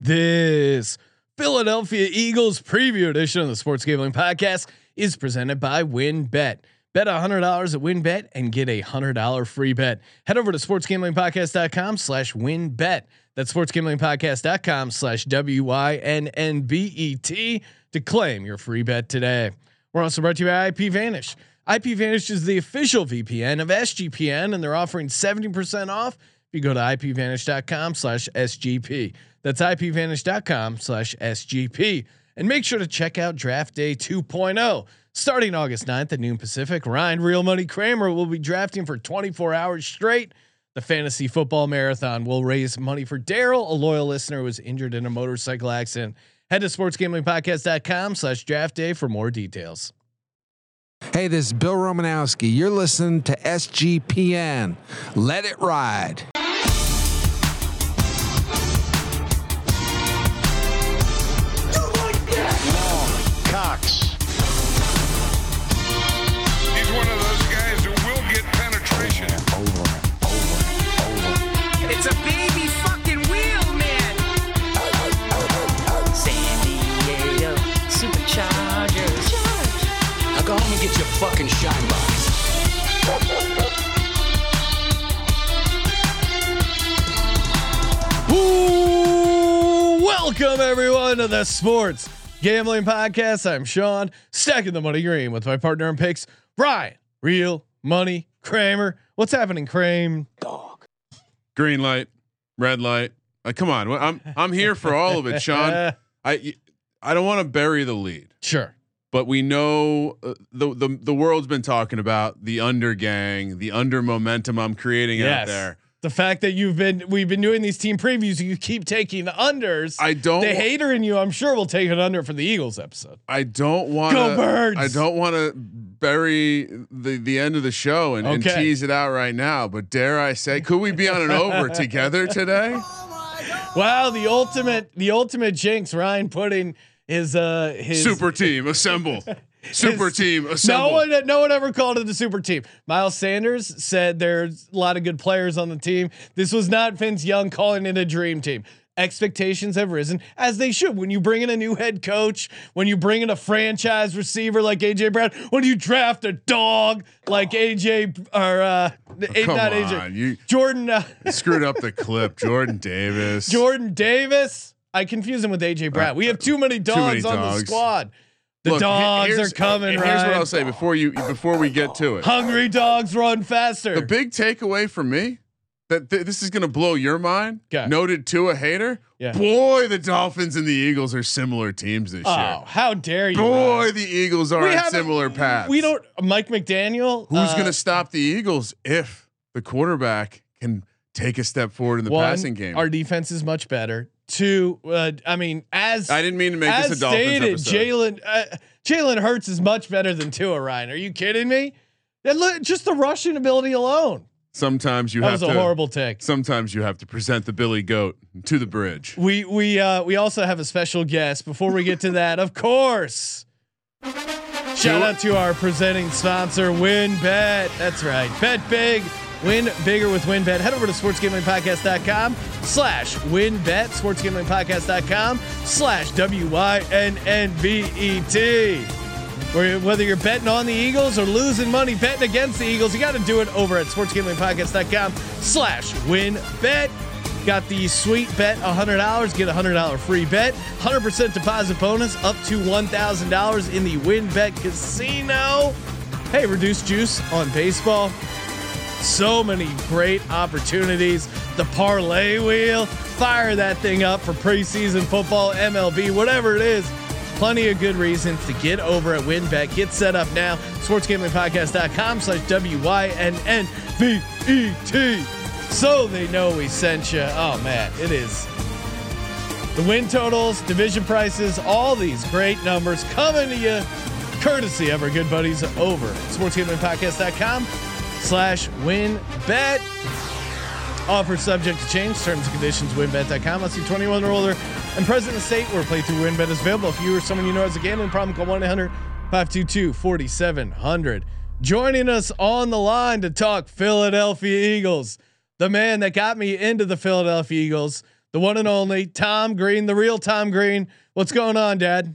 This Philadelphia Eagles preview edition of the Sports Gambling Podcast is presented by WynnBet. Bet $100 at WynnBet and get $100 free bet. Head over to sportsgamblingpodcast.com/WynnBet. That's sportsgamblingpodcast.com/WYNNBET to claim your free bet today. We're also brought to you by IP Vanish. IP Vanish is the official VPN of SGPN, and they're offering 70% off if you go to IPVanish.com/SGP. That's IPVanish.com/SGP. And make sure to check out Draft Day 2.0. Starting August 9th at noon Pacific, Ryan Real Money Kramer will be drafting for 24 hours straight. The fantasy football marathon will raise money for Daryl, a loyal listener who was injured in a motorcycle accident. Head to sportsgamblingpodcast.com/draft day for more details. Hey, this is Bill Romanowski. You're listening to SGPN. Let it ride. Fucking shine box. Ooh, welcome everyone to the Sports Gambling Podcast. I'm Sean, stacking the money green with my partner in picks, Brian Real Money Kramer. What's happening, Crame? Dog. Green light, red light. Come on, I'm here for all of it, Sean. I don't want to bury the lead. Sure. But we know the world's been talking about the under gang, the under momentum I'm creating out there. The fact that we've been doing these team previews, you keep taking the unders. The hater in you, I'm sure, will take an under for the Eagles episode. I don't want to bury the end of the show and tease it out right now. But dare I say, could we be on an over together today? Oh wow, the ultimate jinx, Ryan putting. His super team assemble. No one ever called it a super team. Miles Sanders said there's a lot of good players on the team. This was not Vince Young calling it a dream team. Expectations have risen, as they should. When you bring in a new head coach, when you bring in a franchise receiver like AJ Brown, when you draft a dog like AJ or Jordan screwed up the clip. Jordan Davis. I confuse him with AJ Brown. We have too many dogs on the squad. The dogs are coming. Here's what I'll say before we get to it. Hungry dogs run faster. The big takeaway for me that this is going to blow your mind. Okay. Noted to a hater. Yeah. Boy, the Dolphins and the Eagles are similar teams this year. How dare you? Boy, the Eagles are on similar paths. We don't. Mike McDaniel. Who's going to stop the Eagles if the quarterback can take a step forward in the passing game? Our defense is much better. I didn't mean to make this a Dolphins episode. Jalen Hurts is much better than Tua, Ryan. Are you kidding me? Just the rushing ability alone. Sometimes you have to present the Billy Goat to the bridge. We also have a special guest. Before we get to that, of course, shout out to our presenting sponsor, WynnBet. That's right, bet big. Win bigger with WynnBet. Head over to sportsgamblingpodcast.com/WynnBet, sportsgamblingpodcast.com/WYNNBET. Whether you're betting on the Eagles or losing money betting against the Eagles, you got to do it over at sportsgamblingpodcast.com/WynnBet. Got the sweet bet $100, get $100 free bet, 100% deposit bonus up to $1,000 in the WynnBet casino. Hey, reduced juice on baseball. So many great opportunities. The parlay wheel, fire that thing up for preseason football, MLB, whatever it is. Plenty of good reasons to get over at WynnBet. Get set up now. sportsgamblingpodcast.com/WYNNBET. So they know we sent you. Oh man, it is the win totals, division prices, all these great numbers coming to you courtesy of our good buddies over at sportsgamblingpodcast.com/WynnBet. Offer subject to change. Terms and conditions. WynnBet.com. Must be 21 or older and present in the state where playthrough WynnBet is available. If you or someone you know has a gambling problem, call 1-800-522-4700. Joining us on the line to talk Philadelphia Eagles, the man that got me into the Philadelphia Eagles, the one and only Tom Green, the real Tom Green. What's going on, Dad?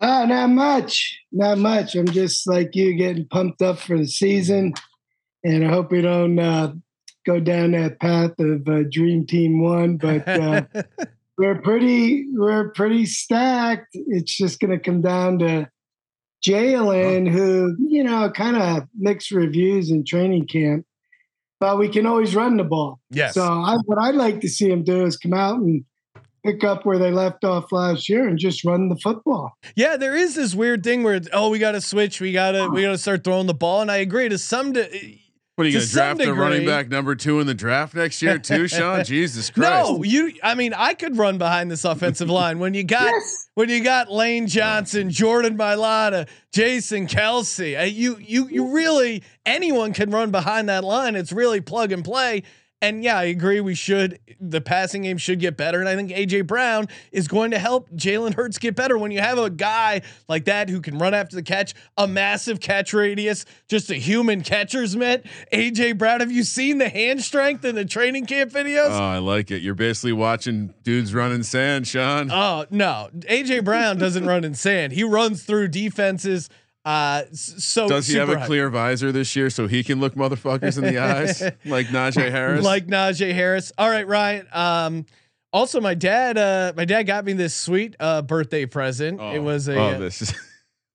Not much. I'm just like you, getting pumped up for the season, and I hope we don't go down that path of Dream Team 1. But we're pretty stacked. It's just going to come down to Jalen, who, you know, kind of mixed reviews in training camp, but we can always run the ball. Yes. So what I'd like to see him do is come out and pick up where they left off last year and just run the football. Yeah, there is this weird thing where it's, we got to switch. We got to start throwing the ball. And I agree to some degree. What are you going to draft a running back number 2 in the draft next year too, Sean? Jesus Christ! No, I could run behind this offensive line when you got when you got Lane Johnson, Jordan Mailata, Jason Kelce. You really, anyone can run behind that line. It's really plug and play. And yeah, I agree. The passing game should get better, and I think AJ Brown is going to help Jalen Hurts get better. When you have a guy like that who can run after the catch, a massive catch radius, just a human catcher's mitt. AJ Brown, have you seen the hand strength in the training camp videos? Oh, I like it. You're basically watching dudes run in sand, Sean. Oh no, AJ Brown doesn't run in sand. He runs through defenses. Does he have a clear visor this year so he can look motherfuckers in the eyes like Najee Harris? All right, Ryan. Also, my dad got me this sweet birthday present. There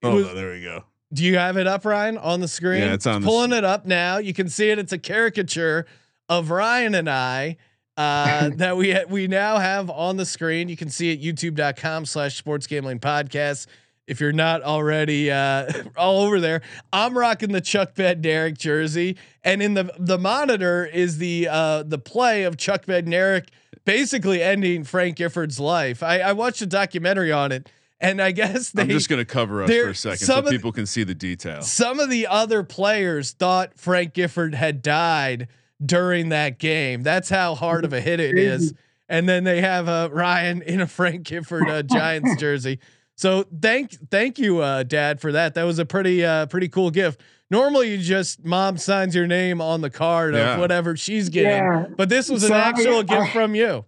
we go. Do you have it up, Ryan, on the screen? Yeah, it's on. Pulling it up now. You can see it. It's a caricature of Ryan and I that we now have on the screen. You can see it youtube.com/sportsgamblingpodcast. If you're not already all over there, I'm rocking the Chuck Bednarik jersey, and in the monitor is the play of Chuck Bednarik basically ending Frank Gifford's life. I watched a documentary on it, and I guess I'm just going to cover up for a second so people can see the details. Some of the other players thought Frank Gifford had died during that game. That's how hard of a hit it is. And then they have Ryan in a Frank Gifford Giants jersey. So thank you, Dad, for that. That was a pretty cool gift. Normally, you just mom signs your name on the card of whatever she's getting, but this was an actual gift from you.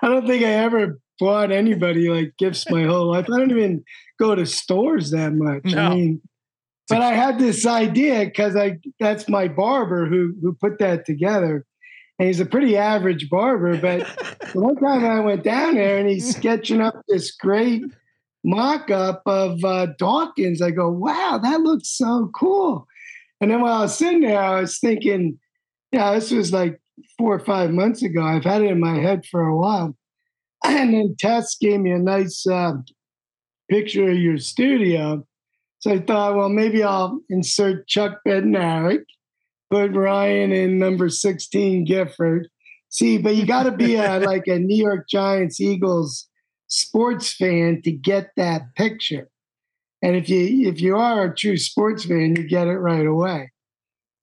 I don't think I ever bought anybody like gifts my whole life. I don't even go to stores that much. No. I mean, but I had this idea because that's my barber who put that together. And he's a pretty average barber, but one time I went down there and he's sketching up this great mock-up of Dawkins. I go, wow, that looks so cool. And then while I was sitting there, I was thinking, this was like 4 or 5 months ago. I've had it in my head for a while. And then Tess gave me a nice picture of your studio. So I thought, well, maybe I'll insert Chuck Bednarik, put Ryan in number 16 Gifford. See, but you got to be a New York Giants Eagles sports fan to get that picture, and if you are a true sports fan, you get it right away.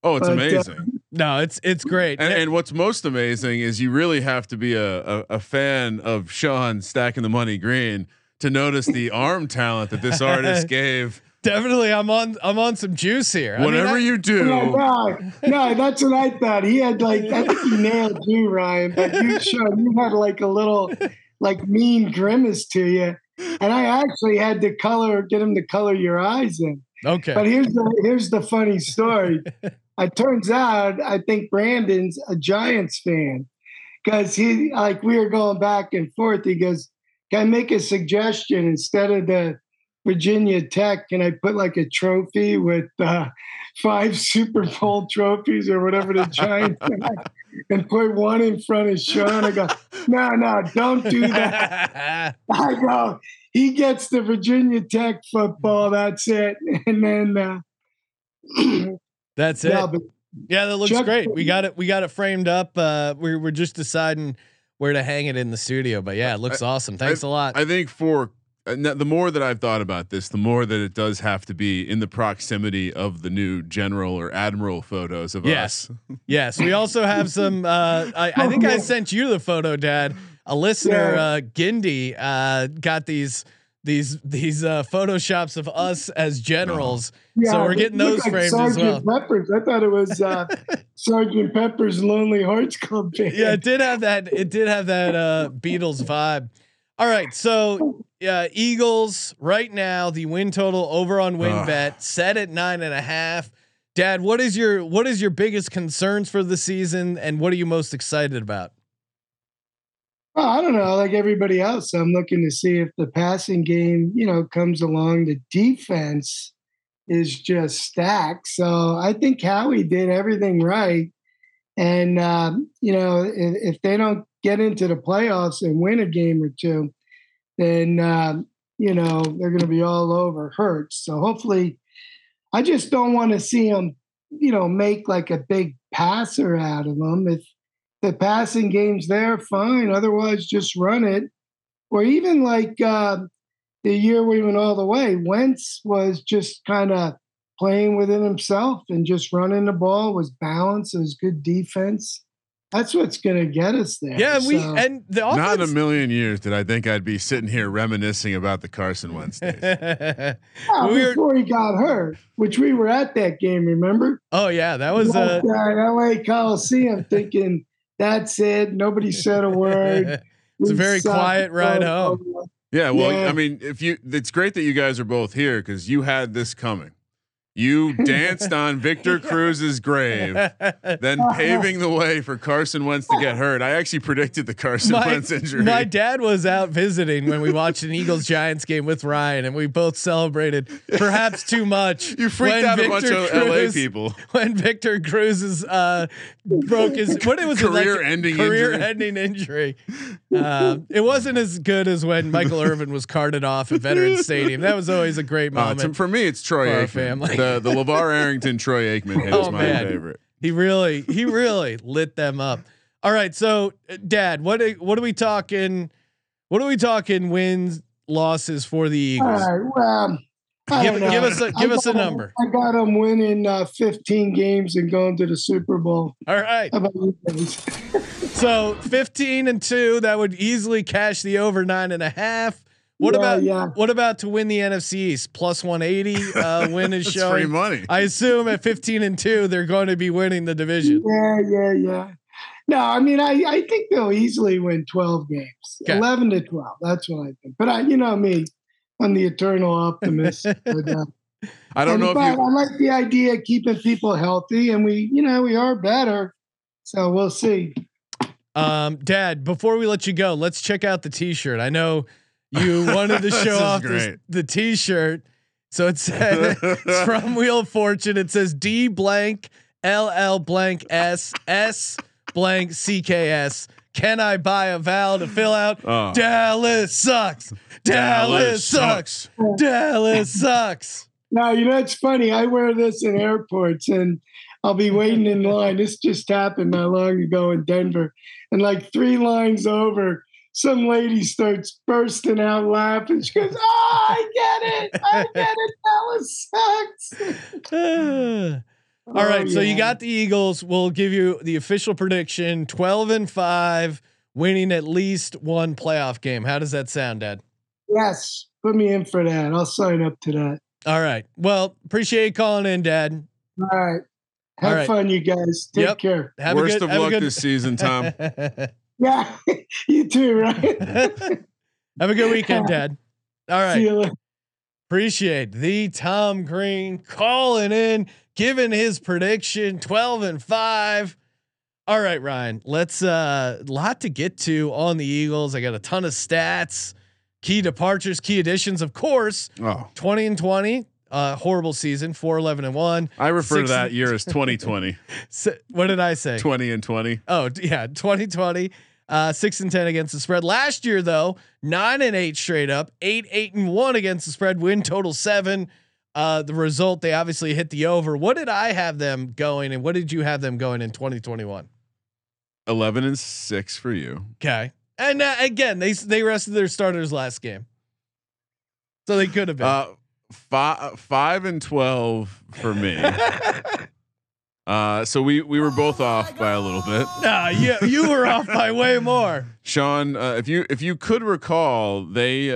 Oh, it's amazing! No, it's great. And what's most amazing is you really have to be a fan of Sean Stacking the Money Green to notice the arm talent that this artist gave. Definitely, I'm on some juice here. Whatever you do, no, that's what I thought. He had I think he nailed you, Ryan. But you had a little, mean grimace to you, and I actually had to get him to color your eyes in. Okay, but here's the funny story. It turns out I think Brandon's a Giants fan because he we were going back and forth. He goes, "Can I make a suggestion instead of the Virginia Tech? Can I put a trophy with 5 Super Bowl trophies or whatever the Giants have?" And put one in front of Sean. I go, no, don't do that. I go, he gets the Virginia Tech football. That's it. And then that's it. Yeah, that looks great. We got it framed up. We're just deciding where to hang it in the studio. But yeah, it looks awesome. Thanks a lot. I think the more that I've thought about this, the more that it does have to be in the proximity of the new general or admiral photos of us. Yes. We also have some, I think I sent you the photo, Dad. A listener, Gindy, got these these photoshops of us as generals. Yeah, so we're getting those like framed as well. Peppers. I thought it was Sergeant Pepper's Lonely Hearts Club Band. Yeah, it did have that. It did have that Beatles vibe. All right, so Eagles right now, the win total over on WynnBet set at 9.5. Dad, what is your biggest concerns for the season, and what are you most excited about? Well, I don't know. Like everybody else, I'm looking to see if the passing game, comes along. The defense is just stacked. So I think Howie did everything right. And, if they don't get into the playoffs and win a game or two, then, they're going to be all over Hurts. So hopefully, I just don't want to see him, make like a big passer out of him. If the passing game's there, fine. Otherwise, just run it. Or even like the year we went all the way, Wentz was just kind of playing within himself and just running the ball, was balanced, it was good defense. That's what's going to get us there. Yeah, and the offense. Not in a million years did I think I'd be sitting here reminiscing about the Carson Wentz days. Before he got hurt, which we were at that game, remember? Oh yeah, that was LA Coliseum, thinking that's it. Nobody said a word. It's a very quiet ride home. Yeah, well, yeah. I mean, it's great that you guys are both here because you had this coming. You danced on Victor Cruz's grave, then paving the way for Carson Wentz to get hurt. I actually predicted the Carson Wentz injury. My dad was out visiting when we watched an Eagles Giants game with Ryan, and we both celebrated perhaps too much. You freaked out a bunch of LA people when Victor Cruz's broke his career-ending injury. It wasn't as good as when Michael Irvin was carted off at Veterans Stadium. That was always a great moment. For me, it's Troy Aikman. Family. The LeVar Arrington, Troy Aikman hit is my favorite. He really lit them up. All right, so Dad, what are we talking? What are we talking? Wins, losses for the Eagles. All right, well, give us a number. I got them winning 15 games and going to the Super Bowl. All right. How about you guys? So 15-2, that would easily cash the over 9.5. What about to win the NFC East +180? Win is showing free money. I assume at 15-2, they're going to be winning the division. Yeah. No, I mean, I think they'll easily win 12 games, 11 to 12. That's what I think. But I'm the eternal optimist. I like the idea of keeping people healthy, and we are better, so we'll see. Dad, before we let you go, let's check out the T-shirt. I know. You wanted to show off the T-shirt, so it said it's from Wheel of Fortune. It says D blank LL blank S S blank CKS. Can I buy a vowel to fill out? Dallas sucks. Dallas sucks. Dallas sucks. Now it's funny. I wear this in airports, and I'll be waiting in line. This just happened not long ago in Denver, and like 3 lines over, some lady starts bursting out laughing. She goes, "Oh, I get it. Dallas sucks." All right, so you got the Eagles. We'll give you the official prediction: 12-5, winning at least one playoff game. How does that sound, Dad? Yes, put me in for that. I'll sign up to that. All right. Well, appreciate you calling in, Dad. All right. Have fun, you guys. Take care. Worst of luck this season, Tom. Yeah, you too, right? Have a good weekend, Dad. All right. See you later. Appreciate the Tom Green calling in, giving his prediction 12-5. All right, Ryan, let's lot to get to on the Eagles. I got a ton of stats, key departures, key additions, of course. 20-20. Horrible season, 4-11-1. I refer to that year as 2020. What did I say? 20-20. Oh yeah. 2020, 6-10 against the spread. Last year though, 9-8 straight up, 8-1 against the spread, win total 7. The result, they obviously hit the over. What did I have them going and what did you have them going in 2021? 11-6 for you. Okay. And again, they rested their starters last game. So they could have been, 5-12 for me. So we were both off by a little bit. Nah, you were off by way more. Sean, if you could recall, they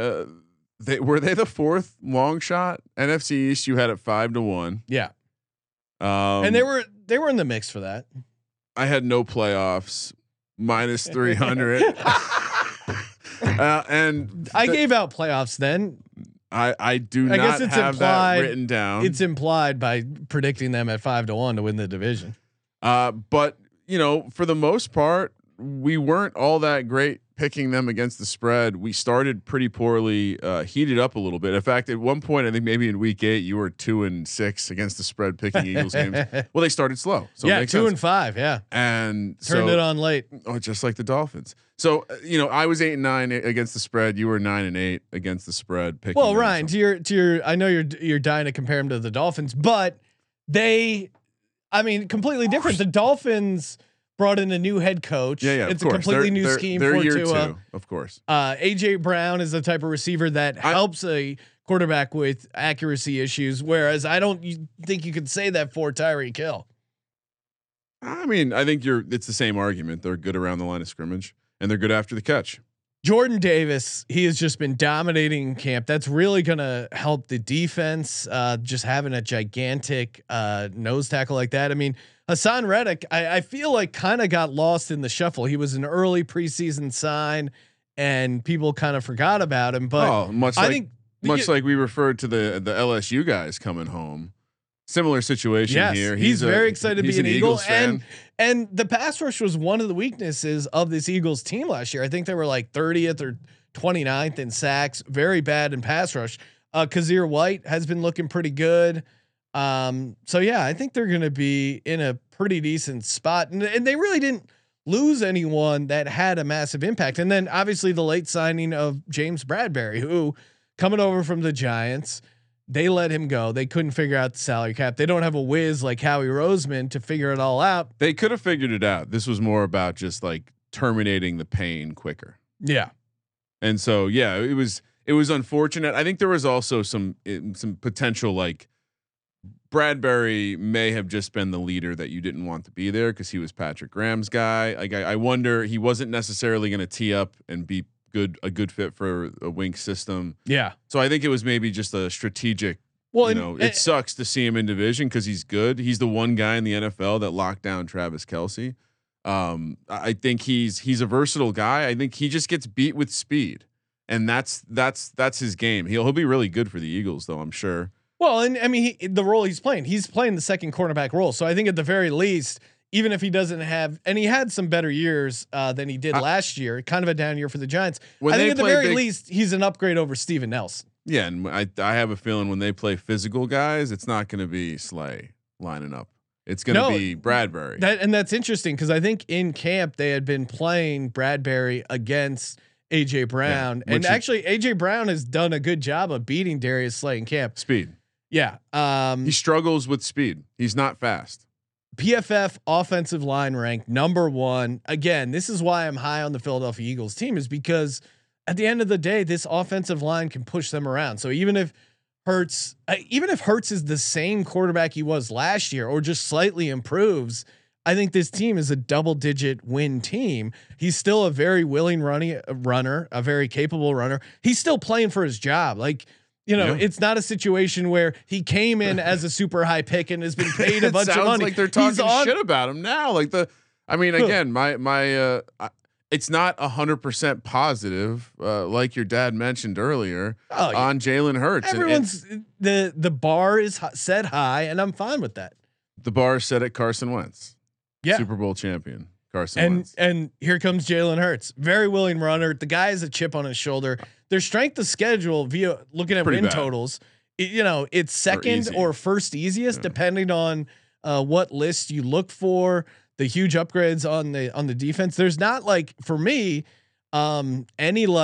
Were they the fourth long shot? NFC East, you had it 5-1. Yeah. And they were in the mix for that. I had no playoffs, -300. And I gave out playoffs then. I do not guess it's have implied, that written down. It's implied by predicting them at 5-1 to win the division. But you know, for the most part, we weren't all that great picking them against the spread. We started pretty poorly, heated up a little bit. In fact, at one point, I think maybe in week 8, you were 2-6 against the spread picking Eagles games. Well, they started slow. So yeah, 2-5. Yeah. And turned it on late. Oh, just like the Dolphins. So, you know, I was 8-9 against the spread. You were 9-8 against the spread. Picking well, Ryan, to your, I know you're dying to compare them to the Dolphins, but completely different. The Dolphins brought in a new head coach. Yeah, it's a completely new scheme for Tua. Of course, AJ Brown is the type of receiver that helps a quarterback with accuracy issues. Whereas I don't think you could say that for Tyreek Hill. I mean, I think it's the same argument. They're good around the line of scrimmage. And they're good after the catch. Jordan Davis, he has just been dominating camp. That's really going to help the defense. Just having a gigantic nose tackle like that. I mean, Hassan Reddick, I feel like kind of got lost in the shuffle. He was an early preseason sign, and people kind of forgot about him. But much like we referred to the LSU guys coming home. Similar situation here. He's very excited to be an Eagles fan. And the pass rush was one of the weaknesses of this Eagles team last year. I think they were like 30th or 29th in sacks. Very bad in pass rush. Kazir White has been looking pretty good. So yeah, I think they're going to be in a pretty decent spot. And they really didn't lose anyone that had a massive impact. And then obviously the late signing of James Bradbury, who coming over from the Giants. They let him go. They couldn't figure out the salary cap. They don't have a whiz like Howie Roseman to figure it all out. They could have figured it out. This was more about just like terminating the pain quicker. Yeah. And so, yeah, it was unfortunate. I think there was also some potential, like Bradbury may have just been the leader that you didn't want to be there. 'Cause he was Patrick Graham's guy. Like I wonder, he wasn't necessarily going to tee up and be a good fit for a wink system. Yeah. So I think it was maybe just a strategic, it sucks to see him in division 'cause he's good. He's the one guy in the NFL that locked down Travis Kelce. I think he's a versatile guy. I think he just gets beat with speed, and that's his game. He'll be really good for the Eagles though, I'm sure. Well, and I mean, the role he's playing the second cornerback role. So I think at the very least, even if he doesn't have, and he had some better years than he did last year, kind of a down year for the Giants. I think at the very least, he's an upgrade over Steven Nelson. Yeah, and I have a feeling when they play physical guys, it's not going to be Slay lining up. It's going to be Bradbury. And that's interesting because I think in camp they had been playing Bradbury against AJ Brown, and actually AJ Brown has done a good job of beating Darius Slay in camp. Speed. Yeah, he struggles with speed. He's not fast. PFF offensive line ranked number 1. Again, this is why I'm high on the Philadelphia Eagles team, is because at the end of the day, this offensive line can push them around. So even if Hurts is the same quarterback he was last year, or just slightly improves, I think this team is a double-digit win team. He's still a very willing runner, a very capable runner. He's still playing for his job. Like, it's not a situation where he came in as a super high pick and has been paid a bunch of money. Like they're talking shit about him now. Like it's not 100% positive. Like your dad mentioned earlier on Jalen Hurts. Everyone's the bar is set high, and I'm fine with that. The bar is set at Carson Wentz, Super Bowl champion Carson Wentz. And here comes Jalen Hurts, very willing runner. The guy has a chip on his shoulder. Their strength of schedule via looking at win totals, it's second or first easiest, depending on what list you look for. The huge upgrades on the defense. There's not any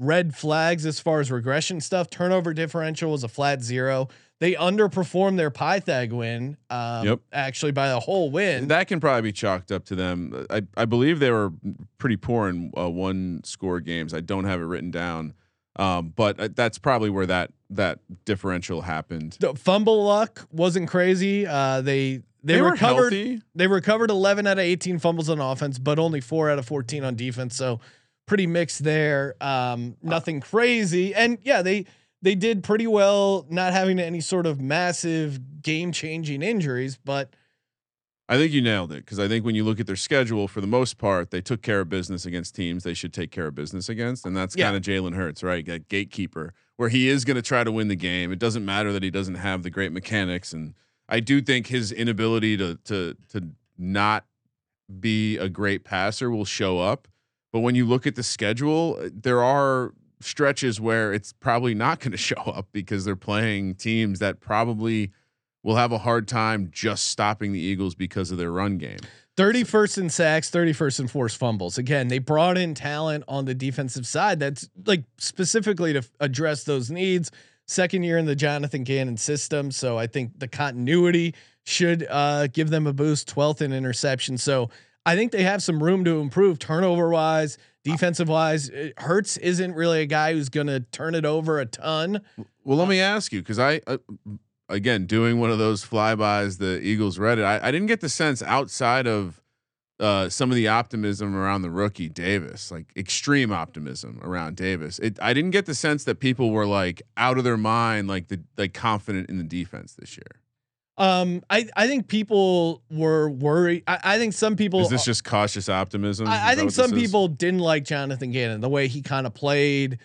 red flags as far as regression stuff. Turnover differential was a flat 0. They underperformed their Pythag win actually by the whole win. That can probably be chalked up to them. I believe they were pretty poor in one score games. I don't have it written down, but that's probably where that differential happened. The fumble luck wasn't crazy. They recovered. Healthy. They recovered 11 out of 18 fumbles on offense, but only 4 out of 14 on defense. So pretty mixed there. Nothing crazy. And yeah, they did pretty well not having any sort of massive game-changing injuries, but I think you nailed it, because I think when you look at their schedule, for the most part, they took care of business against teams they should take care of business against, and that's kind of Jalen Hurts, right? That gatekeeper, where he is going to try to win the game. It doesn't matter that he doesn't have the great mechanics, and I do think his inability to not be a great passer will show up. But when you look at the schedule, there are stretches where it's probably not going to show up because they're playing teams that probably will have a hard time just stopping the Eagles because of their run game. 31st in sacks, 31st in forced fumbles. Again, they brought in talent on the defensive side that's like specifically to address those needs. Second year in the Jonathan Gannon system, so I think the continuity should give them a boost. 12th in interception, so I think they have some room to improve turnover wise, defensive wise. Hurts isn't really a guy who's going to turn it over a ton. Well, let me ask you, because I. Again, doing one of those flybys, the Eagles Reddit. I didn't get the sense outside of some of the optimism around the rookie Davis, like extreme optimism around Davis. I didn't get the sense that people were like out of their mind, like confident in the defense this year. I think people were worried. I think some people. Is this just cautious optimism? I think some people didn't like Jonathan Gannon the way he kind of played.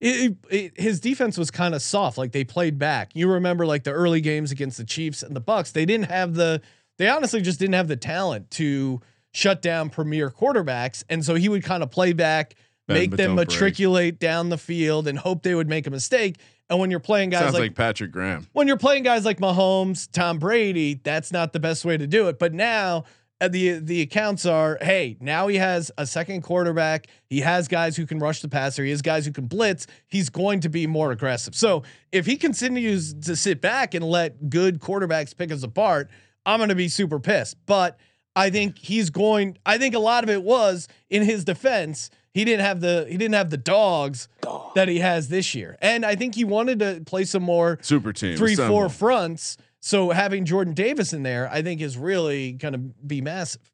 His defense was kind of soft. Like they played back. You remember like the early games against the Chiefs and the Bucks. They didn't have they honestly just didn't have the talent to shut down premier quarterbacks. And so he would kind of play back, make them matriculate down the field and hope they would make a mistake. And when you're playing guys like Patrick Graham, when you're playing guys like Mahomes, Tom Brady, that's not the best way to do it. But now the accounts are, hey, now he has a second quarterback. He has guys who can rush the passer. He has guys who can blitz. He's going to be more aggressive. So if he continues to sit back and let good quarterbacks pick us apart, I'm going to be super pissed. But I think I think a lot of it was in his defense. He didn't have the dogs that he has this year. And I think he wanted to play some more super team 3-4 fronts. So having Jordan Davis in there, I think, is really going to be massive.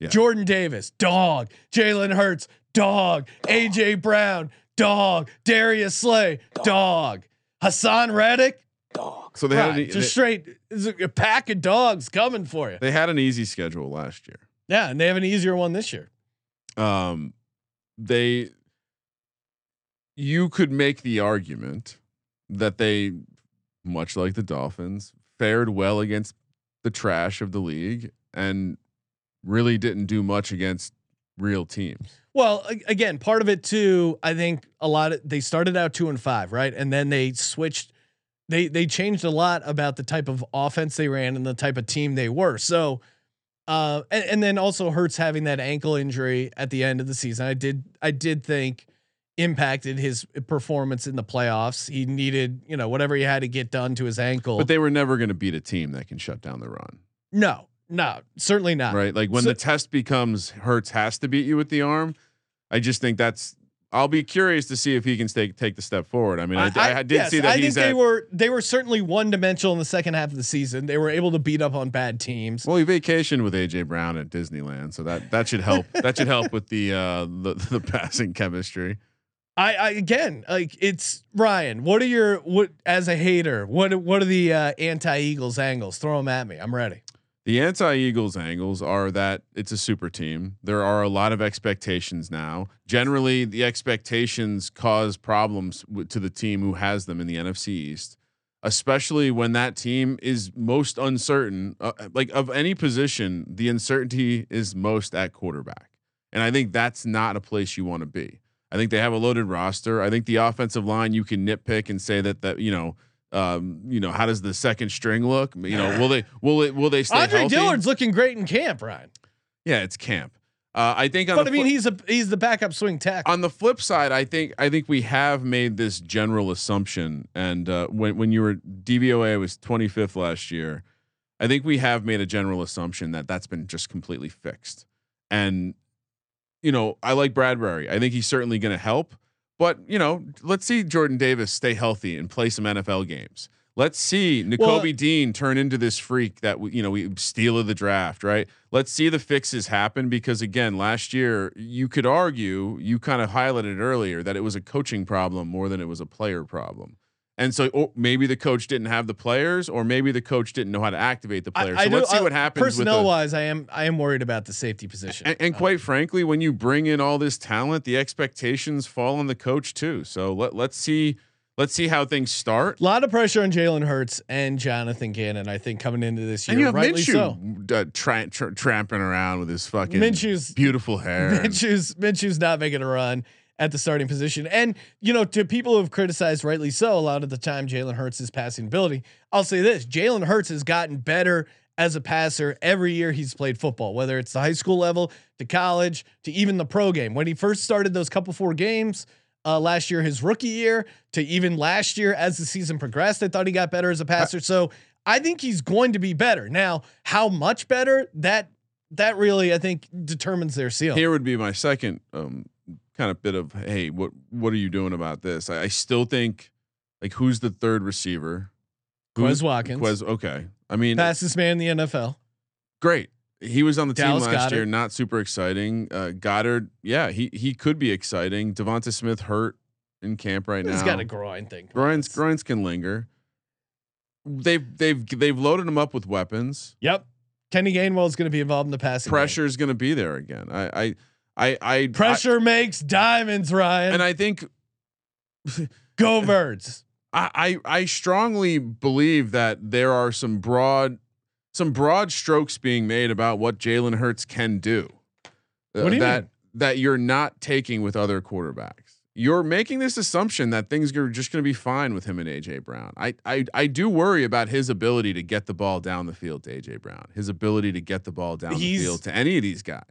Yeah. Jordan Davis, dog. Jalen Hurts, dog. AJ Brown, dog. Darius Slay, dog. Hassan Reddick, dog. So they had a pack of dogs coming for you. They had an easy schedule last year. Yeah, and they have an easier one this year. You could make the argument that they, much like the Dolphins, fared well against the trash of the league and really didn't do much against real teams. Well, again, part of it too, I think they started out 2-5, right? And then they switched, they changed a lot about the type of offense they ran and the type of team they were. So, and then also Hurts having that ankle injury at the end of the season, I did think impacted his performance in the playoffs. He needed, whatever he had to get done to his ankle. But they were never going to beat a team that can shut down the run. No, certainly not. Right. Like when the test becomes Hurts has to beat you with the arm. I just think I'll be curious to see if he can take the step forward. I mean, I did see that. I think they were certainly one dimensional in the second half of the season. They were able to beat up on bad teams. Well, he vacationed with AJ Brown at Disneyland. So that should help. That should help with the passing chemistry. I again, like, it's Ryan. What are as a hater? What are the anti-Eagles angles? Throw them at me. I'm ready. The anti-Eagles angles are that it's a super team. There are a lot of expectations now. Generally, the expectations cause problems to the team who has them in the NFC East, especially when that team is most uncertain. Like of any position, the uncertainty is most at quarterback, and I think that's not a place you want to be. I think they have a loaded roster. I think the offensive line, you can nitpick and say that how does the second string look? Will they stay healthy? Andre Dillard's looking great in camp, Ryan. Yeah, it's camp. I think. But he's the backup swing tackle. On the flip side, I think we have made this general assumption, and when you were DVOA was 25th last year, I think we have made a general assumption that's been just completely fixed. And I like Bradbury. I think he's certainly going to help, but let's see Jordan Davis stay healthy and play some NFL games. Let's see Nakobe Dean turn into this freak that we steal of the draft, right? Let's see the fixes happen, because again, last year you could argue, you kind of highlighted earlier, that it was a coaching problem more than it was a player problem. And so maybe the coach didn't have the players, or maybe the coach didn't know how to activate the players. So let's see what happens. Personnel wise, I am worried about the safety position. And quite frankly, when you bring in all this talent, the expectations fall on the coach too. So let's see how things start. A lot of pressure on Jalen Hurts and Jonathan Gannon, I think, coming into this year. And you have Minshew so. Tramping around with his fucking beautiful hair. Minshew's not making a run at the starting position. And, you know, to people who've criticized, rightly so, a lot of the time, Jalen Hurts' passing ability, I'll say this: Jalen Hurts has gotten better as a passer every year he's played football, whether it's the high school level to college to even the pro game. When he first started those four games, last year, his rookie year, to even last year, as the season progressed, I thought he got better as a passer. So I think he's going to be better. Now, how much better, that really, I think, determines their ceiling. Here would be my second kind of bit of, hey, what are you doing about this? I still think, like, who's the third receiver? Quez Watkins. Okay. I mean, fastest man in the NFL. Great. He was on the team last year. Not super exciting. Goddard. Yeah. He could be exciting. Devonta Smith hurt in camp right now. He's got a groin thing. Groins can linger. They've loaded him up with weapons. Yep. Kenny Gainwell is going to be involved in the passing. Pressure is going to be there again. Pressure makes diamonds, Ryan. And I think go Birds. I strongly believe that there are some broad strokes being made about what Jalen Hurts can do. What do you mean? That you're not taking with other quarterbacks. You're making this assumption that things are just going to be fine with him and AJ Brown. I do worry about his ability to get the ball down the field to AJ Brown, his ability to get the ball down the field to any of these guys.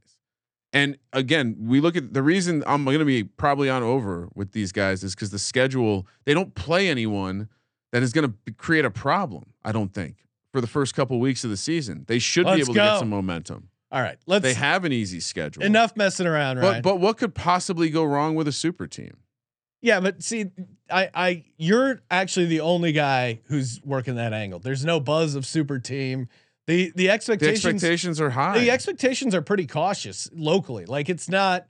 And again, we look at the reason I'm going to be probably on over with these guys is because the schedule, they don't play anyone that is going to create a problem. I don't think for the first couple of weeks of the season, they should be able to get some momentum. All right. They have an easy schedule. Enough messing around, right? But what could possibly go wrong with a super team? Yeah. But see, you're actually the only guy who's working that angle. There's no buzz of super team. The expectations are high. The expectations are pretty cautious locally. Like, it's not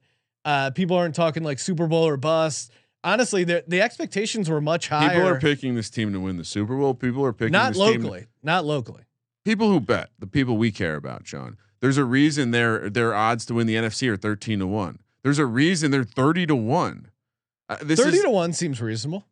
people aren't talking like Super Bowl or bust. Honestly, the expectations were much higher. People are picking this team to win the Super Bowl. People are picking not locally. People who bet, the people we care about, John. There's a reason their odds to win the NFC are 13-1. There's a reason they're 30-1. 30-1 seems reasonable.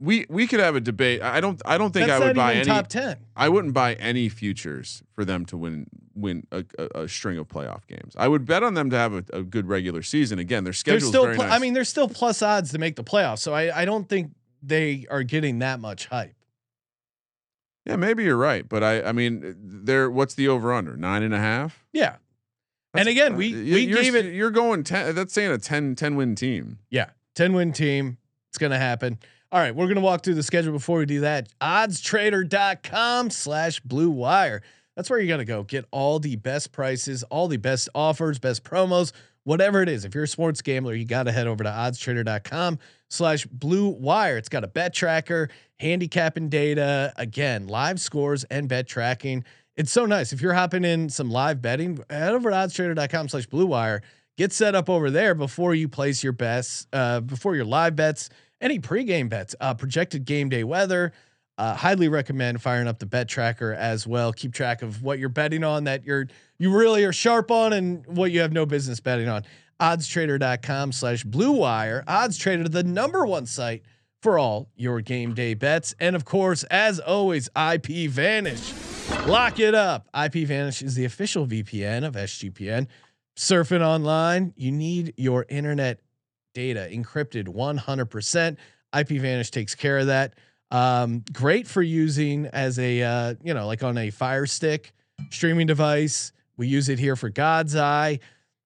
We could have a debate. I don't think I would buy any top 10. I wouldn't buy any futures for them to win a string of playoff games. I would bet on them to have a good regular season. Again, their schedule is very nice. I mean, they're still plus odds to make the playoffs. So I don't think they are getting that much hype. Yeah, maybe you're right, but I mean, what's the over under? 9.5? Yeah. That's, and again, you're going 10. That's saying a 10 win team. Yeah. 10 win team. It's going to happen. All right. We're going to walk through the schedule. Before we do that, oddstrader.com/BlueWire. That's where you're going to go get all the best prices, all the best offers, best promos, whatever it is. If you're a sports gambler, you got to head over to oddstrader.com/BlueWire. It's got a bet tracker, handicapping data, again, live scores and bet tracking. It's so nice. If you're hopping in some live betting, head over to oddstrader.com/BlueWire. Get set up over there before you place your bets, before your live bets, any pregame bets, projected game day weather. Highly recommend firing up the bet tracker as well. Keep track of what you're betting on that you really are sharp on, and what you have no business betting on. Oddstrader.com/BlueWire. Oddstrader, the #1 site for all your game day bets, and of course, as always, IP Vanish. Lock it up. IP Vanish is the official VPN of SGPN. Surfing online, you need your internet data encrypted 100%. IPVanish takes care of that. Great for using as a like on a Fire Stick streaming device. We use it here for God's Eye.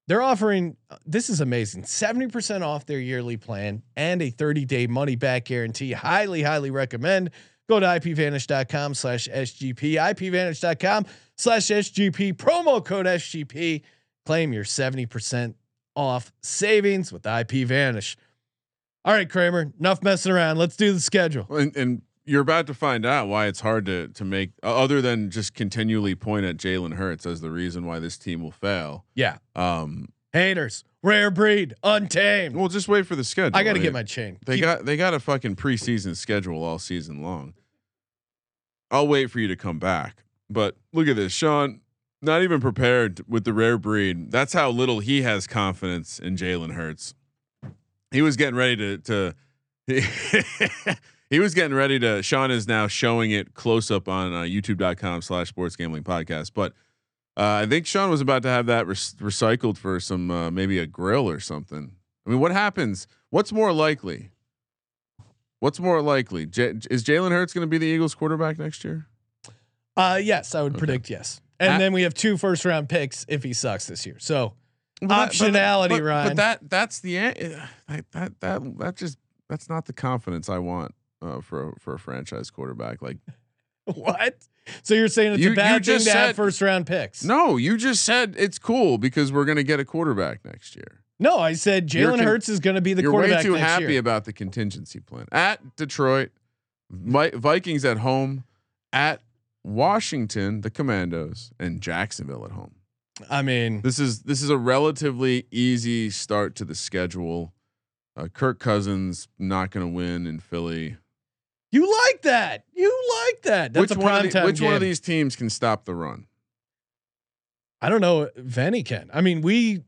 They're offering, this is amazing, 70% off their yearly plan and a 30-day money back guarantee. Highly recommend. Go to IPVanish.com/SGP. IPVanish.com/SGP. Promo code SGP. Claim your 70% off savings with IP Vanish. All right, Kramer, enough messing around. Let's do the schedule. And you're about to find out why it's hard to make, other than just continually point at Jalen Hurts as the reason why this team will fail. Yeah. Haters, rare breed, untamed. Well, just wait for the schedule. I got to get my chain. They got a fucking preseason schedule all season long. I'll wait for you to come back. But look at this, Sean, not even prepared with the rare breed. That's how little he has confidence in Jalen Hurts. He was getting ready to. Sean is now showing it close up on YouTube.com/sportsgamblingpodcast. But I think Sean was about to have that recycled for some maybe a grill or something. I mean, what happens? What's more likely? Is Jalen Hurts going to be the Eagles' quarterback next year? Yes, I would predict yes. And then we have 2 first-round picks if he sucks this year. So. Optionality, Ryan. But that's the that's not the confidence I want for a franchise quarterback. Like, what? So you're saying it's a bad thing to have first-round picks? No, you just said it's cool because we're going to get a quarterback next year. No, I said Jalen Hurts is going to be the quarterback next year. You're way too happy about the contingency plan. At Detroit, Vikings at home, at Washington, the Commandos, and Jacksonville at home. I mean, this is a relatively easy start to the schedule. Kirk Cousins not going to win in Philly. You like that? That's a prime time game. Which one of these teams can stop the run? I don't know. Vanny can. I mean, we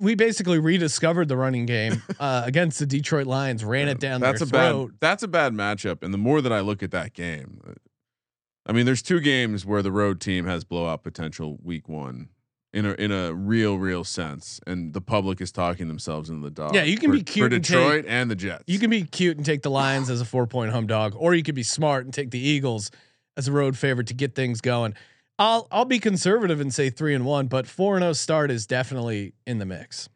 basically rediscovered the running game against the Detroit Lions. Ran it down their throat. That's a bad matchup. And the more that I look at that game. I mean, there's 2 games where the road team has blowout potential week one in a real sense. And the public is talking themselves into the dog. Yeah. You can be cute for Detroit and the Jets. You can be cute and take the Lions as a 4-point home dog, or you could be smart and take the Eagles as a road favorite to get things going. I'll be conservative and say 3-1, but 4-0 start is definitely in the mix.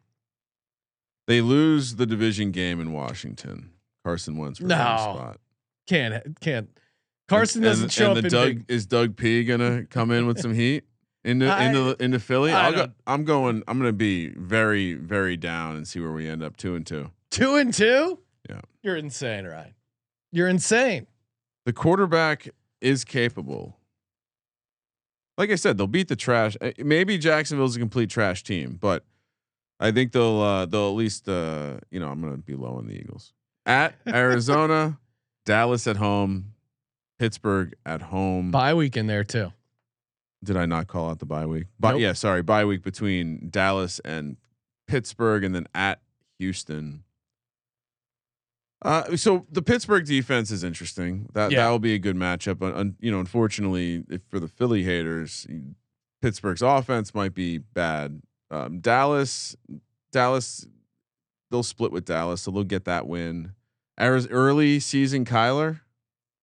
They lose the division game in Washington. Carson Wentz. No, spot. Can't. Carson doesn't show up. Is Doug P gonna come in with some heat into Philly? I'm gonna be very, very down and see where we end up. 2-2. 2-2. Yeah, you're insane, Ryan. You're insane. The quarterback is capable. Like I said, they'll beat the trash. Maybe Jacksonville's a complete trash team, but I think they'll at least I'm gonna be low on the Eagles. At Arizona, Dallas at home. Pittsburgh at home. Bye week in there too. Did I not call out the bye week? But nope. Yeah, sorry. Bye week between Dallas and Pittsburgh, and then at Houston. So the Pittsburgh defense is interesting. That will be a good matchup. Unfortunately, for the Philly haters, Pittsburgh's offense might be bad. Dallas, they'll split with Dallas, so they'll get that win. Early season Kyler.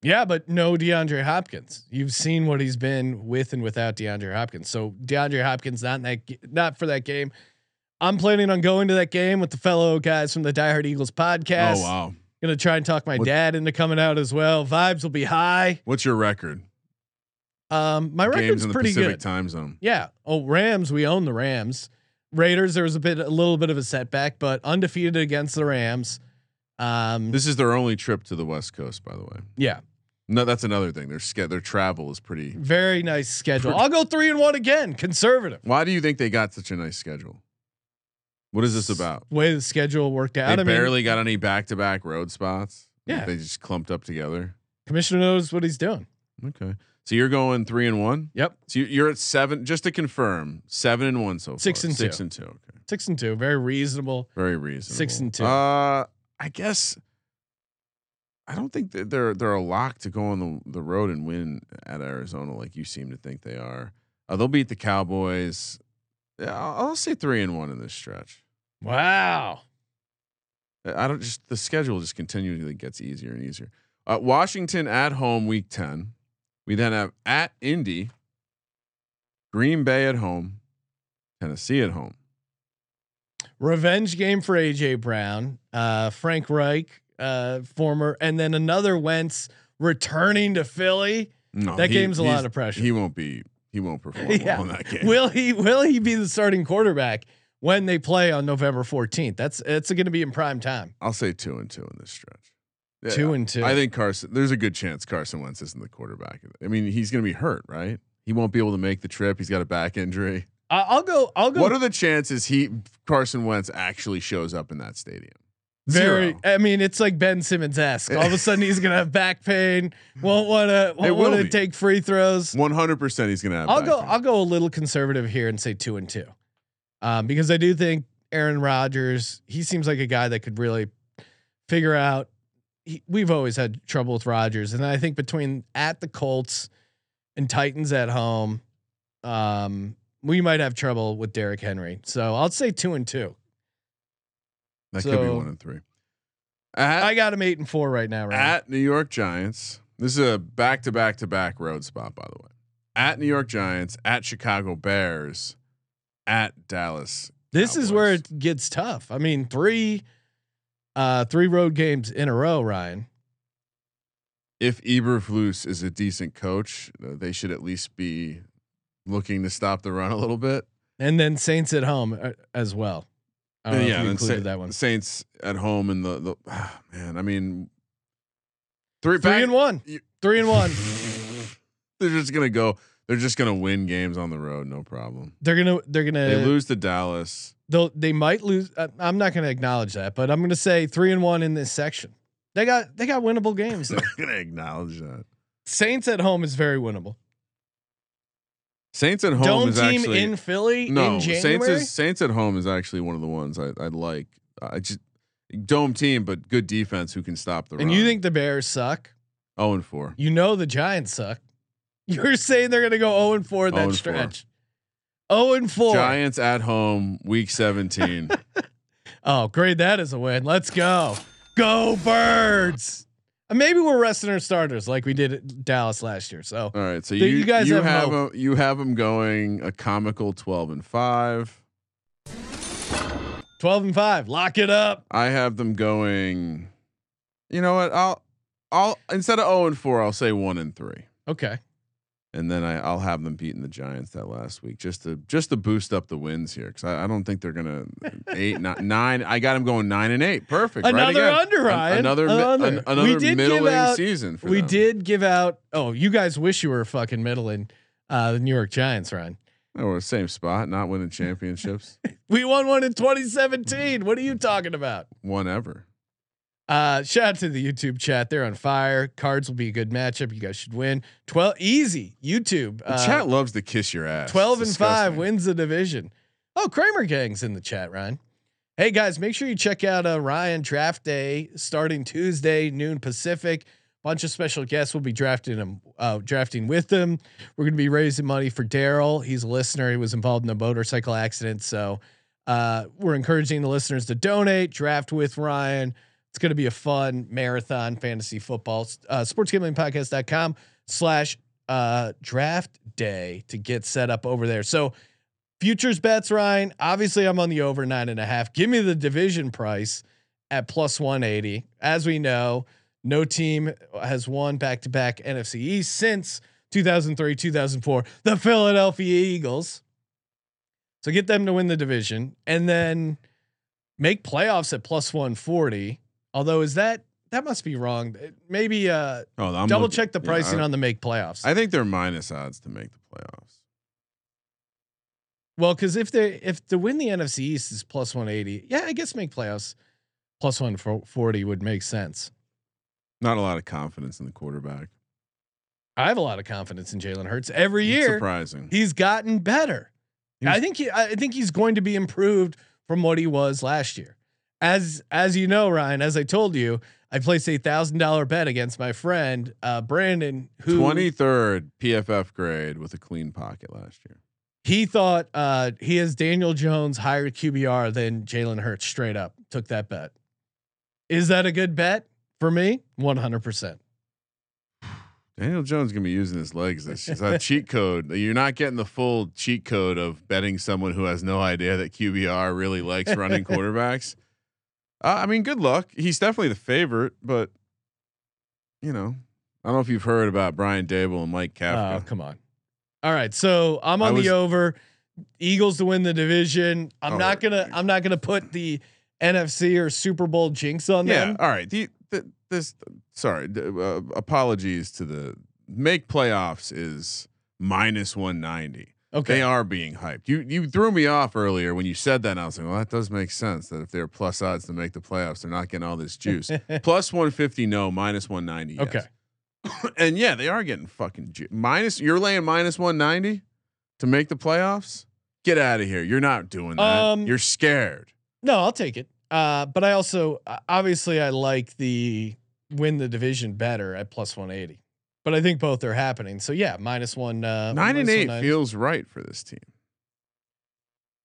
Yeah, but no DeAndre Hopkins. You've seen what he's been with and without DeAndre Hopkins. So DeAndre Hopkins not for that game. I'm planning on going to that game with the fellow guys from the Die Hard Eagles podcast. Oh wow! Gonna try and talk my dad into coming out as well. Vibes will be high. What's your record? My record's pretty good. Games in the Pacific time zone. Yeah. Oh, Rams. We own the Rams. Raiders. There was a little bit of a setback, but undefeated against the Rams. This is their only trip to the West Coast, by the way. Yeah. No, that's another thing. Their travel is pretty very nice schedule. I'll go 3-1 again, conservative. Why do you think they got such a nice schedule? What is this about? Way the schedule worked out. I barely got any back-to-back road spots. Yeah, they just clumped up together. Commissioner knows what he's doing. Okay, so you're going 3-1. Yep. So you're at 7. Just to confirm, 7-1 so far. 6-2. Okay. 6-2. Very reasonable. 6-2. I guess. I don't think that they're a lock to go on the road and win at Arizona like you seem to think they are. They'll beat the Cowboys. I'll say 3-1 in this stretch. Wow. The schedule just continually gets easier and easier. Washington at home week 10. We then have at Indy, Green Bay at home, Tennessee at home. Revenge game for AJ Brown, Frank Reich. Former, and then another Wentz returning to Philly. No, that game's a lot of pressure. He won't perform well in that game. Will he be the starting quarterback when they play on November 14th. It's going to be in prime time. I'll say 2-2 in this stretch. Yeah, 2-2. I think there's a good chance Carson Wentz isn't the quarterback. I mean, he's going to be hurt, right? He won't be able to make the trip. He's got a back injury. I'll go. What are the chances Carson Wentz actually shows up in that stadium? Zero. I mean, it's like Ben Simmons-esque. All of a sudden, he's gonna have back pain. Won't want to take free throws. 100%, he's gonna have. I'll go a little conservative here and say 2-2, because I do think Aaron Rodgers. He seems like a guy that could really figure out. We've always had trouble with Rodgers, and I think between at the Colts and Titans at home, we might have trouble with Derrick Henry. So I'll say 2-2. That could be 1-3. I got him 8-4 right now. Right at New York Giants, this is a back-to-back-to-back road spot, by the way. At New York Giants, at Chicago Bears, at Dallas. This is where it gets tough. I mean, three road games in a row, Ryan. If Eberflus is a decent coach, they should at least be looking to stop the run a little bit. And then Saints at home as well. Yeah, and that one. Saints at home and man, I mean, three and one. They're just gonna win games on the road, no problem. They lose to Dallas. They might lose. I'm not gonna acknowledge that, but I'm gonna say 3-1 in this section. They got winnable games. I'm not gonna acknowledge that. Saints at home is very winnable. Saints at home is actually dome team in Philly. No, in January? Saints at home is actually one of the ones I like. I just dome team, but good defense who can stop the run. And you think the Bears suck? 0-4. You know the Giants suck. You're saying they're going to go 0-4 in that stretch. 0-4. Giants at home, week 17. Oh, great! That is a win. Let's go, go Birds. Maybe we're resting our starters like we did at Dallas last year. So all right, so you guys you have them going a comical 12-5. 12-5, lock it up. I have them going. You know what? I'll instead of 0-4, I'll say 1-3. Okay. And then I'll have them beating the Giants that last week just to boost up the wins here because I don't think they're gonna 8-9. I got them going 9-8. Perfect. Another right under, Ryan. Another middling season. For them. Did give out. Oh, you guys wish you were fucking middling the New York Giants, Ryan. Oh, we're same spot, not winning championships. We won one in 2017. What are you talking about? One ever. Shout out to the YouTube chat. They're on fire. Cards will be a good matchup. You guys should win. 12 easy. YouTube. The chat loves to kiss your ass. 12-5 wins the division. Oh, Kramer Gang's in the chat, Ryan. Hey guys, make sure you check out Ryan Draft Day starting Tuesday, noon Pacific. Bunch of special guests will be drafting with them. We're gonna be raising money for Daryl. He's a listener. He was involved in a motorcycle accident. So we're encouraging the listeners to donate, draft with Ryan. It's going to be a fun marathon fantasy football. sportsgamblingpodcast.com/draft day to get set up over there. So futures bets, Ryan, obviously I'm on the over 9.5. Give me the division price at +180. As we know, no team has won back-to-back NFC East since 2003, 2004, the Philadelphia Eagles. So get them to win the division and then make playoffs at +140. Although is that must be wrong. Maybe double check the pricing on the make playoffs. I think they're minus odds to make the playoffs. Well, because if to win the NFC East is +180, yeah, I guess make playoffs +140 would make sense. Not a lot of confidence in the quarterback. I have a lot of confidence in Jalen Hurts every year. Surprising, he's gotten better. I think he's going to be improved from what he was last year. As you know, Ryan, as I told you, I placed a $1,000 bet against my friend Brandon, who 23rd PFF grade with a clean pocket last year. He thought he has Daniel Jones higher QBR than Jalen Hurts. Straight up, took that bet. Is that a good bet for me? 100%. Daniel Jones gonna be using his legs. This is a cheat code. You're not getting the full cheat code of betting someone who has no idea that QBR really likes running quarterbacks. I mean, good luck. He's definitely the favorite, but you know, I don't know if you've heard about Brian Dable and Mike Kafka. Oh, come on. All right, so I'm on the over. Eagles to win the division. I'm not gonna put the NFC or Super Bowl jinx on them. All right. Apologies to the make playoffs is -190. Okay. They are being hyped. You threw me off earlier when you said that. And I was like, well, that does make sense that if they're plus odds to make the playoffs, they're not getting all this juice. +150, no. -190. Yes. Okay. And yeah, they are getting fucking minus. You're laying -190 to make the playoffs. Get out of here. You're not doing that. You're scared. No, I'll take it. But I also obviously I like the win the division better at +180. But I think both are happening. So yeah, -198 feels right for this team.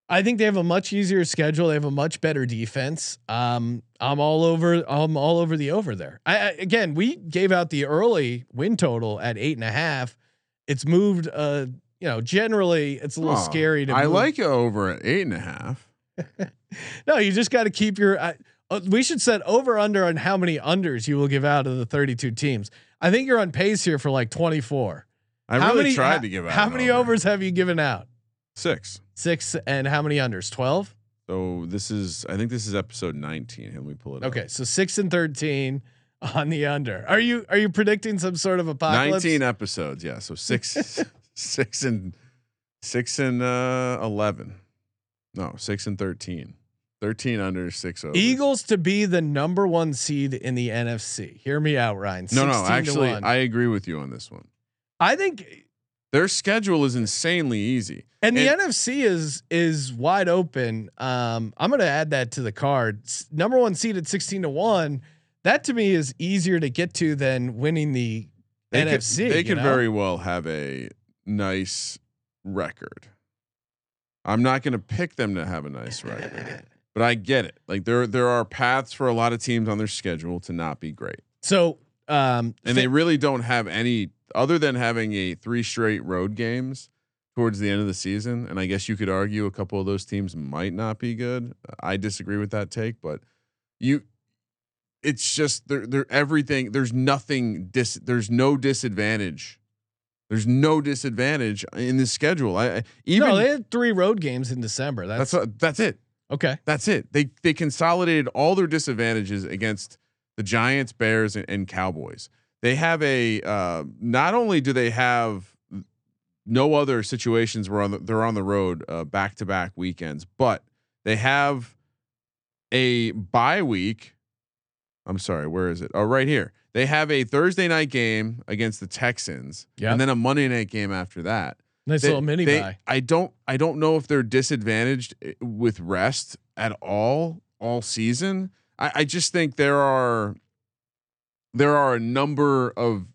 I think they have a much easier schedule. They have a much better defense. I'm all over the over there. Again, we gave out the early win total at 8.5. It's moved. Generally it's a little scary to. I move. Like it over at 8.5. No, you just got to keep your. We should set over under on how many unders you will give out of the 32 teams. I think you're on pace here for like 24. I really tried to give out. How many overs have you given out? 6. And how many unders? 12. So I think this is episode 19. Let me pull it up. Okay, so 6 and 13 on the under. Are you predicting some sort of apocalypse? 19 episodes, yeah. So 6 and 11. No, 6 and 13. 13 under 6-0. Eagles to be the number 1 seed in the NFC. Hear me out, Ryan. No, actually, I agree with you on this one. I think their schedule is insanely easy, and the NFC is wide open. I'm going to add that to the card. Number 1 seed at 16 to 1. That to me is easier to get to than winning the NFC. They could very well have a nice record. I'm not going to pick them to have a nice record. But I get it. Like there are paths for a lot of teams on their schedule to not be great. So, and they really don't have any other than having a 3 straight road games towards the end of the season. And I guess you could argue a couple of those teams might not be good. I disagree with that take, but it's just they're everything. There's no disadvantage. There's no disadvantage in the schedule. They had 3 road games in December. That's it. Okay. That's it. They consolidated all their disadvantages against the Giants, Bears, and Cowboys. They have not only do they have no other situations where they're on the road back-to-back weekends, but they have a bye week. I'm sorry, where is it? Oh, right here. They have a Thursday night game against the Texans, and then a Monday night game after that. Nice little mini bye. I don't know if they're disadvantaged with rest at all season. I just think there are a number of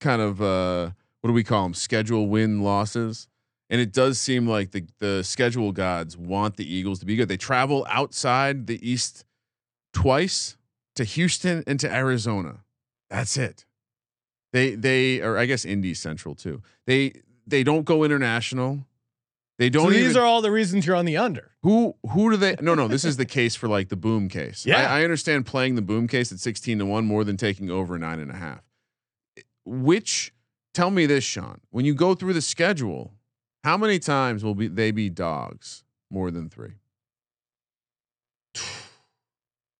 kind of what do we call them? Schedule win losses, and it does seem like the schedule gods want the Eagles to be good. They travel outside the East twice to Houston and to Arizona. That's it. They or I guess Indy Central too. They don't go international. They don't. So these are all the reasons you're on the under. Who do they? No. This is the case for like the boom case. Yeah, I understand playing the boom case at 16 to 1 more than taking over 9.5. Which tell me this, Sean, when you go through the schedule, how many times will they be dogs more than 3?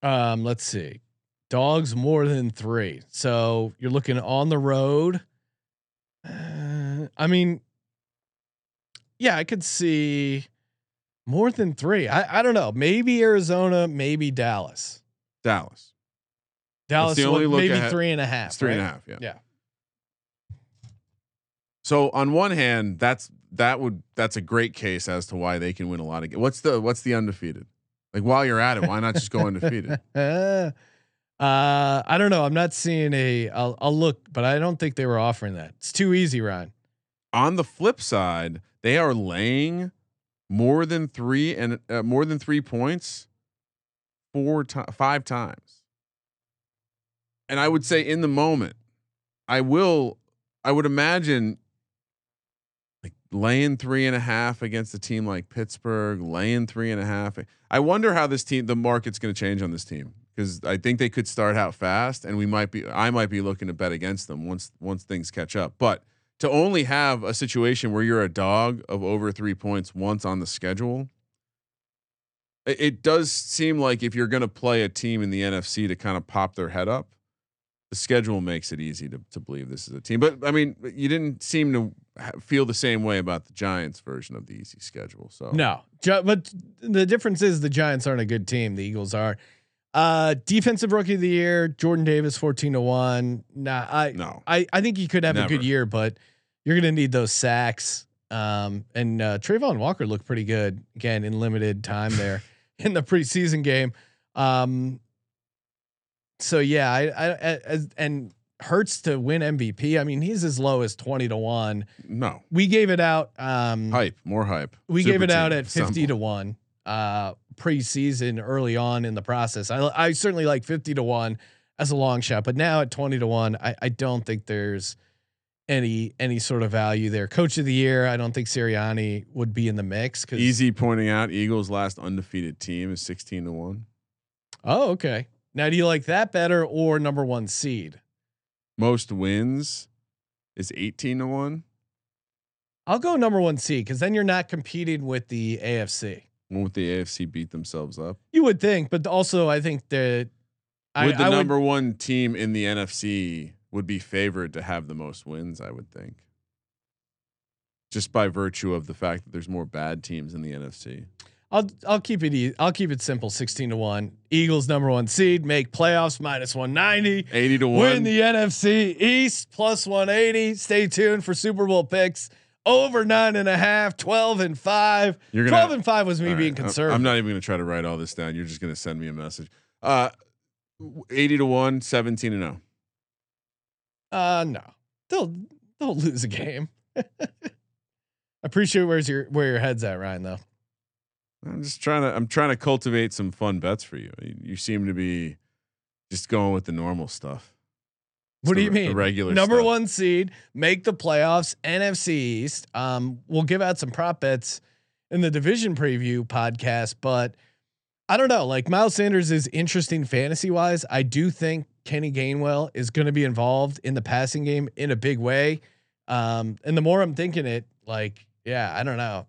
Let's see, dogs more than 3. So you're looking on the road. I could see more than 3. I don't know. Maybe Arizona, maybe Dallas. The only maybe ahead. 3.5. It's 3.5. Yeah. So on one hand, that's a great case as to why they can win a lot of games. What's the undefeated? Like while you're at it, why not just go undefeated? I don't know. I'm not seeing I'll look, but I don't think they were offering that. It's too easy, Ron. On the flip side, they are laying more than 3 and more than 3 points 5 times. And I would say in the moment, I would imagine like laying 3.5 against a team like Pittsburgh, laying 3.5. I wonder how the market's going to change on this team. Because I think they could start out fast, and I might be looking to bet against them once things catch up. But to only have a situation where you're a dog of over 3 points once on the schedule, it does seem like if you're going to play a team in the NFC to kind of pop their head up, the schedule makes it easy to believe this is a team. But I mean, you didn't seem to feel the same way about the Giants version of the easy schedule. So no, but the difference is the Giants aren't a good team. The Eagles are. Defensive rookie of the year, Jordan Davis, 14-1. Nah, I think he could have a good year, but you're going to need those sacks. And Trayvon Walker looked pretty good again in limited time there in the preseason game. So yeah, and Hurts to win MVP. I mean, he's as low as 20-1. No, we gave it out. More hype. We gave it out at 50-1. Preseason early on in the process. I certainly like 50-1 as a long shot, but now at 20-1, I don't think there's any sort of value there. Coach of the year, I don't think Sirianni would be in the mix. Easy pointing out Eagles last undefeated team is 16-1. Oh, okay. Now, do you like that better or number one seed? Most wins is 18-1. I'll go number one seed because then you're not competing with the AFC. Won't the AFC beat themselves up? You would think, but also I think that the number one team in the NFC would be favored to have the most wins. I would think, just by virtue of the fact that there's more bad teams in the NFC. I'll keep it easy. I'll keep it simple. 16-1. Eagles number one seed, make playoffs -190. 80-1. Win the NFC East +180. Stay tuned for Super Bowl picks. Over 9.5, 12-5. 12-5 was me being conservative. I'm not even going to try to write all this down. You're just going to send me a message. 80-1, 17-0. No, they'll lose a game. Appreciate where your head's at, Ryan. Though I'm just trying to cultivate some fun bets for you. You seem to be just going with the normal stuff. What do you mean? Regular number one seed, make the playoffs, NFC East. We'll give out some prop bets in the division preview podcast, but I don't know. Like Miles Sanders is interesting fantasy wise. I do think Kenny Gainwell is going to be involved in the passing game in a big way. And the more I'm thinking it, like, yeah, I don't know.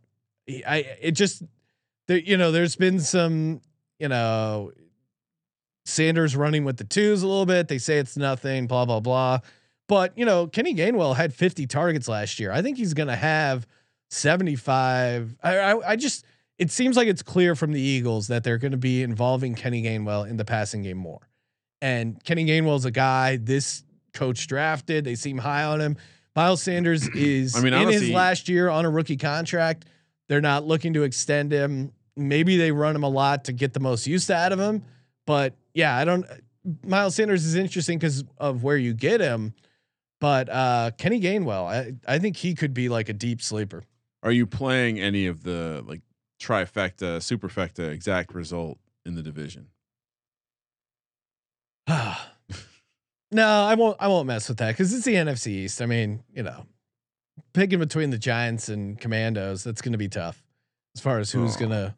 There's been some, Sanders running with the twos a little bit. They say it's nothing, blah, blah, blah. But, Kenny Gainwell had 50 targets last year. I think he's going to have 75. It seems like it's clear from the Eagles that they're going to be involving Kenny Gainwell in the passing game more. And Kenny Gainwell's a guy this coach drafted. They seem high on him. Miles Sanders is in his last year on a rookie contract. They're not looking to extend him. Maybe they run him a lot to get the most use out of him, but yeah, Miles Sanders is interesting because of where you get him, but Kenny Gainwell, I think he could be like a deep sleeper. Are you playing any of the like trifecta, superfecta, exact result in the division? No, I won't mess with that because it's the NFC East. I mean, picking between the Giants and Commandos, that's going to be tough as far as who's going to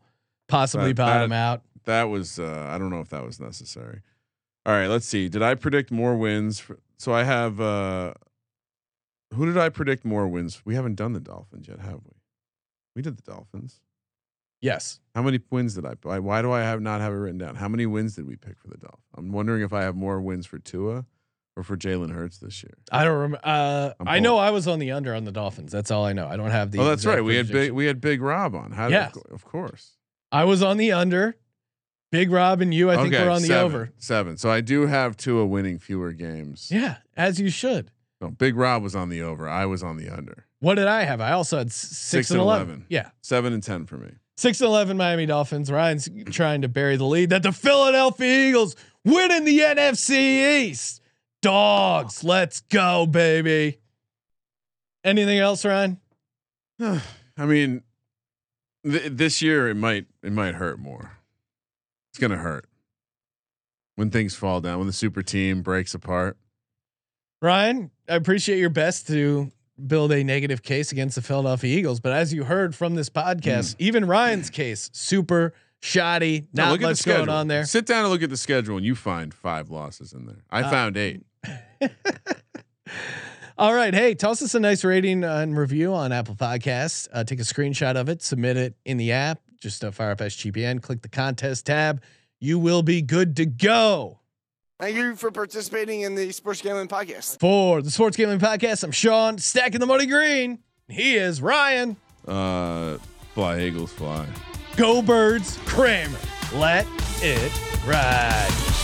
possibly bottom out. That was I don't know if that was necessary. All right, let's see. Did I predict more wins? So I have who did I predict more wins? We haven't done the Dolphins yet, have we? We did the Dolphins. Yes. How many wins did I buy? Why do I not have it written down? How many wins did we pick for the Dolphins? I'm wondering if I have more wins for Tua or for Jalen Hurts this year. I don't remember. I know I was on the under on the Dolphins. That's all I know. I don't have the. Oh, that's right. We had Big Rob on. Of course. I was on the under. Big Rob and you, I think we're on the over. 7. So I do have Tua winning fewer games. Yeah, as you should. No, Big Rob was on the over. I was on the under. What did I have? I also had 6 and 11. Yeah. 7 and 10 for me. 6 and 11 Miami Dolphins. Ryan's trying to bury the lead that the Philadelphia Eagles win in the NFC East. Dogs. Let's go, baby. Anything else, Ryan? I mean, this year it might hurt more. It's gonna hurt when things fall down, when the super team breaks apart. Ryan, I appreciate your best to build a negative case against the Philadelphia Eagles, but as you heard from this podcast, even Ryan's case super shoddy. Not much going on there. Sit down and look at the schedule, and you find 5 losses in there. I found 8. All right. Hey, toss us a nice rating and review on Apple Podcasts. Take a screenshot of it, submit it in the app, just fire up SGPN, click the contest tab. You will be good to go. Thank you for participating in the Sports Gambling Podcast. For the Sports Gambling Podcast, I'm Sean, stacking the money green. He is Ryan. Fly, Eagles, fly. Go Birds, Kramer. Let it ride.